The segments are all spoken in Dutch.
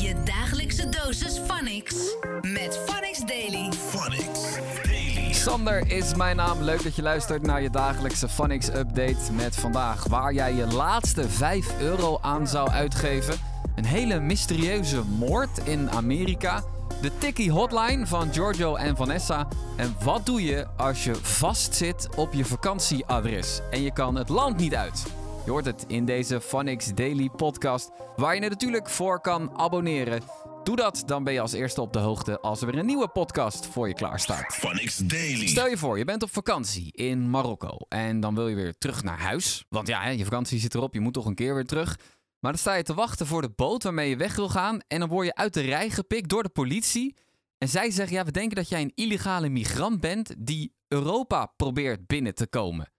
Je dagelijkse dosis FunX. Met FunX Daily. FunX Daily. Sander is mijn naam. Leuk dat je luistert naar je dagelijkse FunX update met vandaag. Waar jij je laatste €5 aan zou uitgeven. Een hele mysterieuze moord in Amerika. De TIKKIE hotline van Giorgio en Vanessa. En wat doe je als je vastzit op je vakantieadres en je kan het land niet uit? Je hoort het in deze FunX Daily Podcast, waar je natuurlijk voor kan abonneren. Doe dat, dan ben je als eerste op de hoogte als er weer een nieuwe podcast voor je klaarstaat. FunX Daily. Stel je voor, je bent op vakantie in Marokko en dan wil je weer terug naar huis. Want ja, je vakantie zit erop, je moet toch een keer weer terug. Maar dan sta je te wachten voor de boot waarmee je weg wil gaan en dan word je uit de rij gepikt door de politie. En zij zeggen, ja, we denken dat jij een illegale migrant bent die Europa probeert binnen te komen.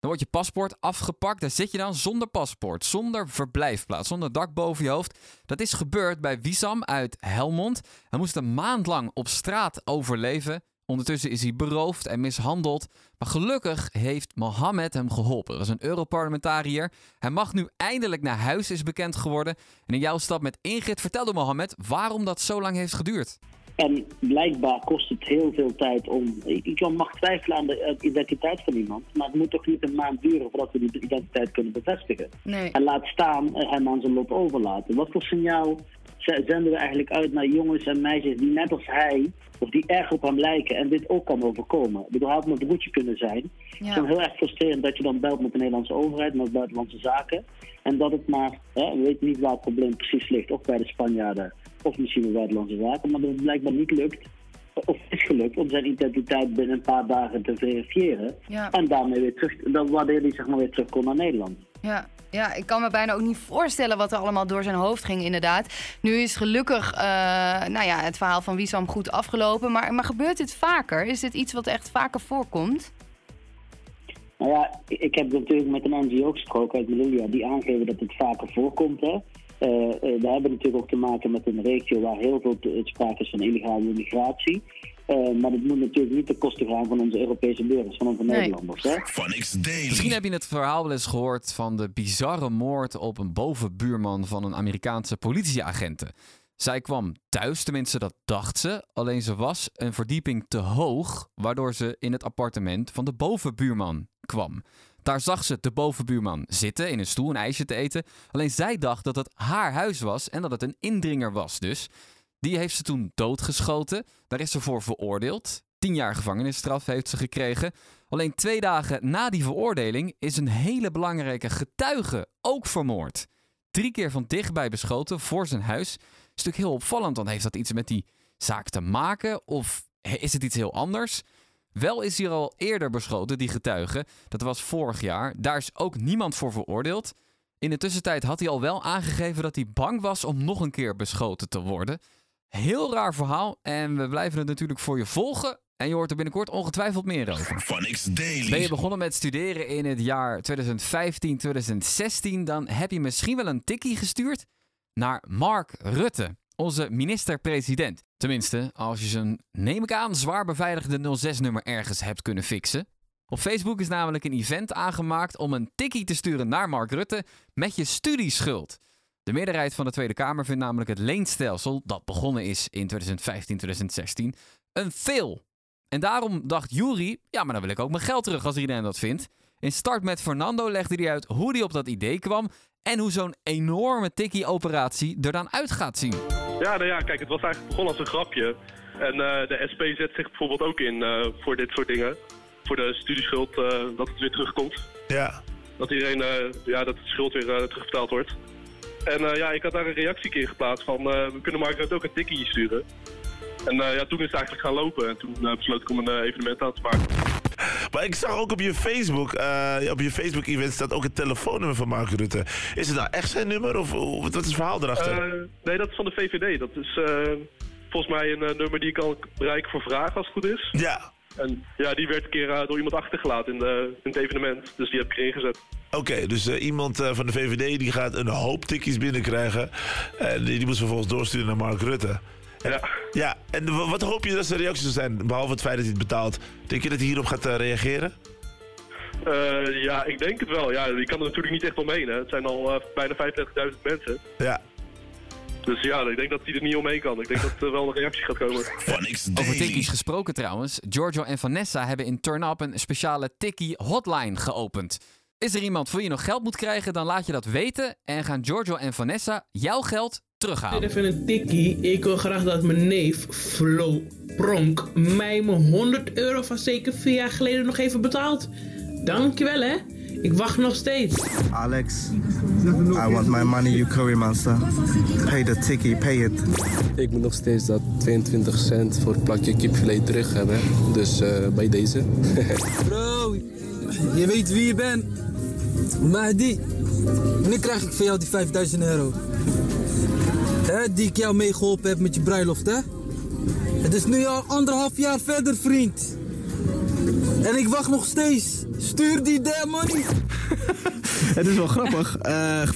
Dan wordt je paspoort afgepakt. Daar zit je dan zonder paspoort, zonder verblijfplaats, zonder dak boven je hoofd. Dat is gebeurd bij Wissam uit Helmond. Hij moest een maand lang op straat overleven. Ondertussen is hij beroofd en mishandeld. Maar gelukkig heeft Mohammed hem geholpen. Dat is een Europarlementariër. Hij mag nu eindelijk naar huis, is bekend geworden. En in jouw stap met Ingrid vertelde Mohammed waarom dat zo lang heeft geduurd. En blijkbaar kost het heel veel tijd om... Ik mag twijfelen aan de identiteit van iemand, maar het moet toch niet een maand duren voordat we die identiteit kunnen bevestigen. Nee. En laat staan en aan zijn lot overlaten. Wat voor signaal zenden we eigenlijk uit naar jongens en meisjes die net als hij, of die erg op hem lijken en dit ook kan overkomen? Ik bedoel, hij had met een broertje kunnen zijn. Ja. Het is dan heel erg frustrerend dat je dan belt met de Nederlandse overheid, met buitenlandse zaken. En dat het maar, we weten niet waar het probleem precies ligt, of bij de Spanjaarden, of misschien bij buitenlandse zaken, maar dat het blijkbaar niet lukt, of is gelukt, om zijn identiteit binnen een paar dagen te verifiëren. Ja. En daarmee weer terug, waardoor hij zeg maar weer terug kon naar Nederland. Ja, ik kan me bijna ook niet voorstellen wat er allemaal door zijn hoofd ging, inderdaad. Nu is gelukkig het verhaal van Wissam goed afgelopen, maar gebeurt dit vaker? Is dit iets wat echt vaker voorkomt? Nou ja, ik heb natuurlijk met een NGO gesproken uit Lia, die aangeven dat het vaker voorkomt, hè. We hebben natuurlijk ook te maken met een regio waar heel veel sprake is van illegale migratie. Maar dat moet natuurlijk niet ten koste gaan van onze Europese burgers, van onze Nederlanders. Hè? Misschien heb je het verhaal wel eens gehoord van de bizarre moord op een bovenbuurman van een Amerikaanse politieagent. Zij kwam thuis, tenminste dat dacht ze, alleen ze was een verdieping te hoog, waardoor ze in het appartement van de bovenbuurman kwam. Daar zag ze de bovenbuurman zitten in een stoel een ijsje te eten. Alleen zij dacht dat het haar huis was en dat het een indringer was dus. Die heeft ze toen doodgeschoten. Daar is ze voor veroordeeld. 10 jaar gevangenisstraf heeft ze gekregen. Alleen 2 dagen na die veroordeling is een hele belangrijke getuige ook vermoord. 3 keer van dichtbij beschoten voor zijn huis. Is natuurlijk heel opvallend. Dan heeft dat iets met die zaak te maken of is het iets heel anders? Wel is hier al eerder beschoten, die getuige. Dat was vorig jaar. Daar is ook niemand voor veroordeeld. In de tussentijd had hij al wel aangegeven dat hij bang was om nog een keer beschoten te worden. Heel raar verhaal en we blijven het natuurlijk voor je volgen. En je hoort er binnenkort ongetwijfeld meer over. FunX Daily. Ben je begonnen met studeren in het jaar 2015, 2016... dan heb je misschien wel een tikkie gestuurd naar Mark Rutte, onze minister-president. Tenminste, als je zijn, neem ik aan, zwaar beveiligde 06-nummer ergens hebt kunnen fixen. Op Facebook is namelijk een event aangemaakt om een tikkie te sturen naar Mark Rutte met je studieschuld. De meerderheid van de Tweede Kamer vindt namelijk het leenstelsel, dat begonnen is in 2015, 2016, een fail. En daarom dacht Yuri, ja, maar dan wil ik ook mijn geld terug als iedereen dat vindt. In Start met Fernando legde hij uit hoe hij op dat idee kwam en hoe zo'n enorme tikkie-operatie er dan uit gaat zien. Ja, kijk, het was eigenlijk begonnen als een grapje. En de SP zet zich bijvoorbeeld ook in voor dit soort dingen. Voor de studieschuld, dat het weer terugkomt. Ja. Dat iedereen, dat de schuld weer terugbetaald wordt. En ik had daar een reactie in geplaatst van, we kunnen Mark ook een tikkie sturen. En toen is het eigenlijk gaan lopen. En toen besloot ik om een evenement aan te maken. Maar ik zag ook op je Facebook-event staat ook het telefoonnummer van Mark Rutte. Is het nou echt zijn nummer of wat is het verhaal erachter? Nee, dat is van de VVD. Dat is volgens mij een nummer die ik kan bereiken voor vragen als het goed is. Ja. En ja, die werd een keer door iemand achtergelaten in het evenement. Dus die heb ik erin gezet. Oké, dus iemand van de VVD die gaat een hoop tikkies binnenkrijgen. Die moet vervolgens doorsturen naar Mark Rutte. Ja, en wat hoop je dat zijn reacties zijn, behalve het feit dat hij het betaalt? Denk je dat hij hierop gaat reageren? Ik denk het wel. Ja, je kan er natuurlijk niet echt omheen. Hè. Het zijn al bijna 35.000 mensen. Ja. Dus ja, ik denk dat hij er niet omheen kan. Ik denk dat er wel een reactie gaat komen. Over tikkies gesproken trouwens. Giorgio en Vanessa hebben in Turn Up een speciale tikkie hotline geopend. Is er iemand voor wie je nog geld moet krijgen, dan laat je dat weten. En gaan Giorgio en Vanessa jouw geld terughalen. Even een tikkie. Ik wil graag dat mijn neef, Flo Pronk, mij mijn €100 van zeker 4 jaar geleden nog even betaalt. Dankjewel hè. Ik wacht nog steeds. Alex, I want my money, you curry monster. Pay the tikkie, pay it. Ik moet nog steeds dat 22 cent voor het plakje kipfilet terug hebben. Dus bij deze. Bro, je weet wie je bent. Mahdi, nu krijg ik van jou die €5.000. Hè, die ik jou meegeholpen heb met je bruiloft, hè? Het is nu al 1,5 jaar verder, vriend. En ik wacht nog steeds. Stuur die damn money. Het is wel grappig.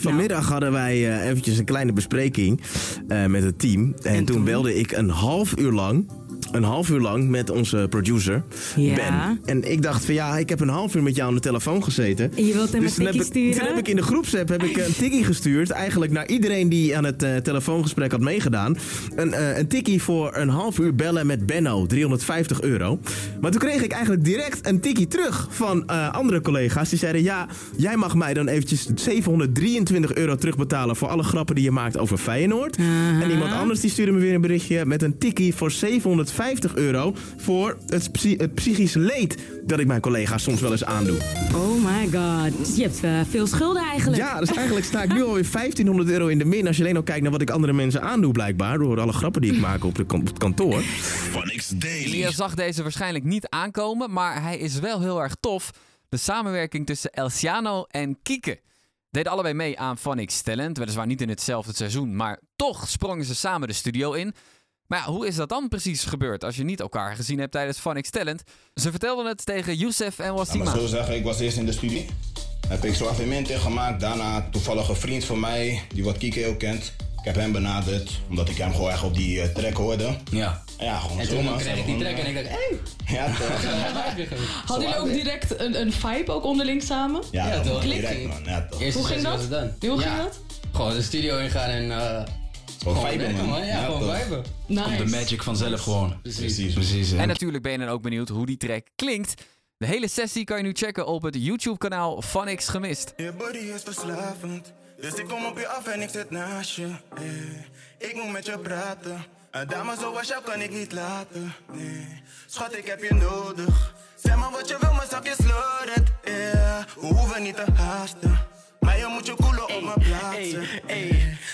Vanmiddag hadden wij eventjes een kleine bespreking met het team. En toen belde ik een half uur lang met onze producer, Ben. En ik dacht van ja, ik heb een half uur met jou aan de telefoon gezeten. En je wilt hem dus een tikkie sturen? Toen heb ik in de groepsapp een tikkie gestuurd. Eigenlijk naar iedereen die aan het telefoongesprek had meegedaan. Een tikkie voor een half uur bellen met Benno, €350. Maar toen kreeg ik eigenlijk direct een tikkie terug van andere collega's. Die zeiden ja, jij mag mij dan eventjes €723 terugbetalen voor alle grappen die je maakt over Feyenoord. Uh-huh. En iemand anders die stuurde me weer een berichtje met een tikkie voor €750 voor het psychisch leed dat ik mijn collega's soms wel eens aandoe. Oh my god, je hebt veel schulden eigenlijk. Ja, dus eigenlijk sta ik nu alweer €1500 in de min als je alleen al kijkt naar wat ik andere mensen aandoe blijkbaar, door alle grappen die ik maak op het kantoor. FunX Daily. Lia zag deze waarschijnlijk niet aankomen, maar hij is wel heel erg tof. De samenwerking tussen Elciano en Kieke. Deden allebei mee aan FunX Talent, weliswaar niet in hetzelfde seizoen, maar toch sprongen ze samen de studio in. Maar ja, hoe is dat dan precies gebeurd als je niet elkaar gezien hebt tijdens FunX Talent? Ze vertelden het tegen Youssef en Wasima. Ik zou zo zeggen, ik was eerst in de studie. Heb ik zo'n evenement gemaakt. Daarna toevallig een vriend van mij, die wat Kieke ook kent. Ik heb hem benaderd, omdat ik hem gewoon echt op die track hoorde. Ja. Ja, gewoon en toen kreeg ik die track en ik dacht, hé! Hey. Ja, toch. Hadden jullie ook direct een vibe ook onderling samen? Ja toch. Direct, man. Ja, toch. Hoe ging dat? Hoe ging dat? Gewoon de studio ingaan en... gewoon vijpen, man. Ja, gewoon vijpen. Nice. Komt de magic vanzelf gewoon. Precies. En natuurlijk ben je dan ook benieuwd hoe die track klinkt. De hele sessie kan je nu checken op het YouTube-kanaal FunXGEMIST. Je body is verslavend, dus ik kom op je af en ik zit naast je. Ik moet met je praten, een dame zoals jou kan ik niet laten. Schat, ik heb je nodig. Zeg maar wat je wil, maar zak je slorret. We hoeven niet te haasten. Maar je moet je koelen op mijn plaatsen.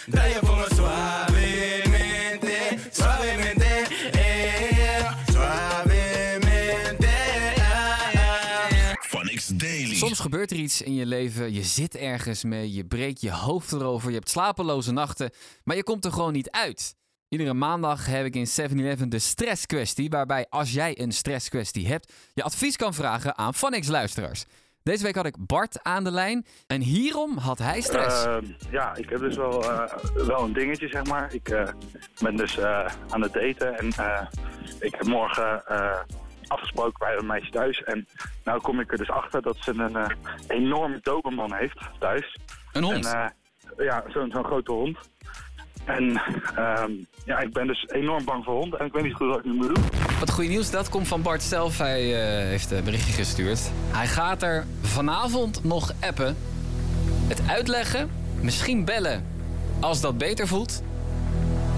Dat je voor me suavemente, suavemente, suavemente. FunX Daily. Soms gebeurt er iets in je leven, je zit ergens mee, je breekt je hoofd erover, je hebt slapeloze nachten, maar je komt er gewoon niet uit. Iedere maandag heb ik in 7-Eleven de stresskwestie, waarbij als jij een stresskwestie hebt, je advies kan vragen aan FunX-luisteraars. Deze week had ik Bart aan de lijn en hierom had hij stress. Ja, ik heb dus wel een dingetje, zeg maar. Ik ben dus aan het daten en ik heb morgen afgesproken bij een meisje thuis. En nou kom ik er dus achter dat ze een enorme doberman heeft thuis. Een hond? En, ja, zo'n grote hond. En ja, ik ben dus enorm bang voor honden en ik weet niet goed wat ik nu moet doen. Wat goede nieuws, dat komt van Bart zelf. Hij heeft een berichtje gestuurd. Hij gaat er vanavond nog appen. Het uitleggen, misschien bellen als dat beter voelt.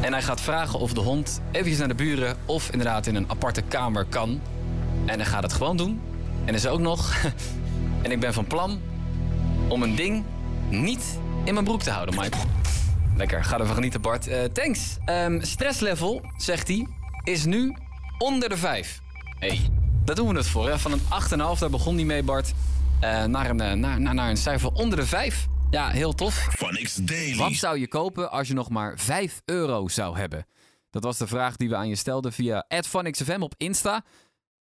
En hij gaat vragen of de hond eventjes naar de buren of inderdaad in een aparte kamer kan. En hij gaat het gewoon doen. En is ook nog. En ik ben van plan om een ding niet in mijn broek te houden, Michael. Lekker, ga ervan genieten, Bart. Thanks. Stresslevel, zegt hij, is nu onder de 5. Hey, daar doen we het voor, hè? Van een 8,5, daar begon hij mee, Bart. Naar een cijfer onder de 5. Ja, heel tof. FunX Daily. Wat zou je kopen als je nog maar €5 zou hebben? Dat was de vraag die we aan je stelden via @FunXFM op Insta.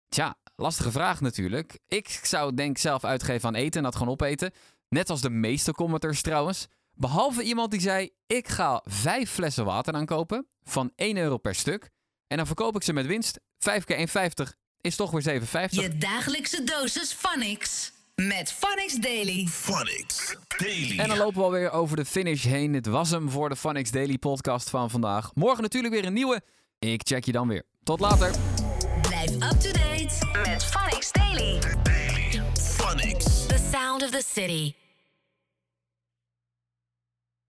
Tja, lastige vraag natuurlijk. Ik zou denk zelf uitgeven aan eten en dat gewoon opeten. Net als de meeste commenters trouwens. Behalve iemand die zei, ik ga 5 flessen water aankopen van €1 per stuk. En dan verkoop ik ze met winst. 5 keer 1,50 is toch weer €7,50. Je dagelijkse dosis FunX. met FunX Daily. FunX Daily. En dan lopen we alweer over de finish heen. Het was hem voor de FunX Daily podcast van vandaag. Morgen natuurlijk weer een nieuwe. Ik check je dan weer. Tot later. Blijf up-to-date met FunX Daily. The Daily. FunX. The sound of the city.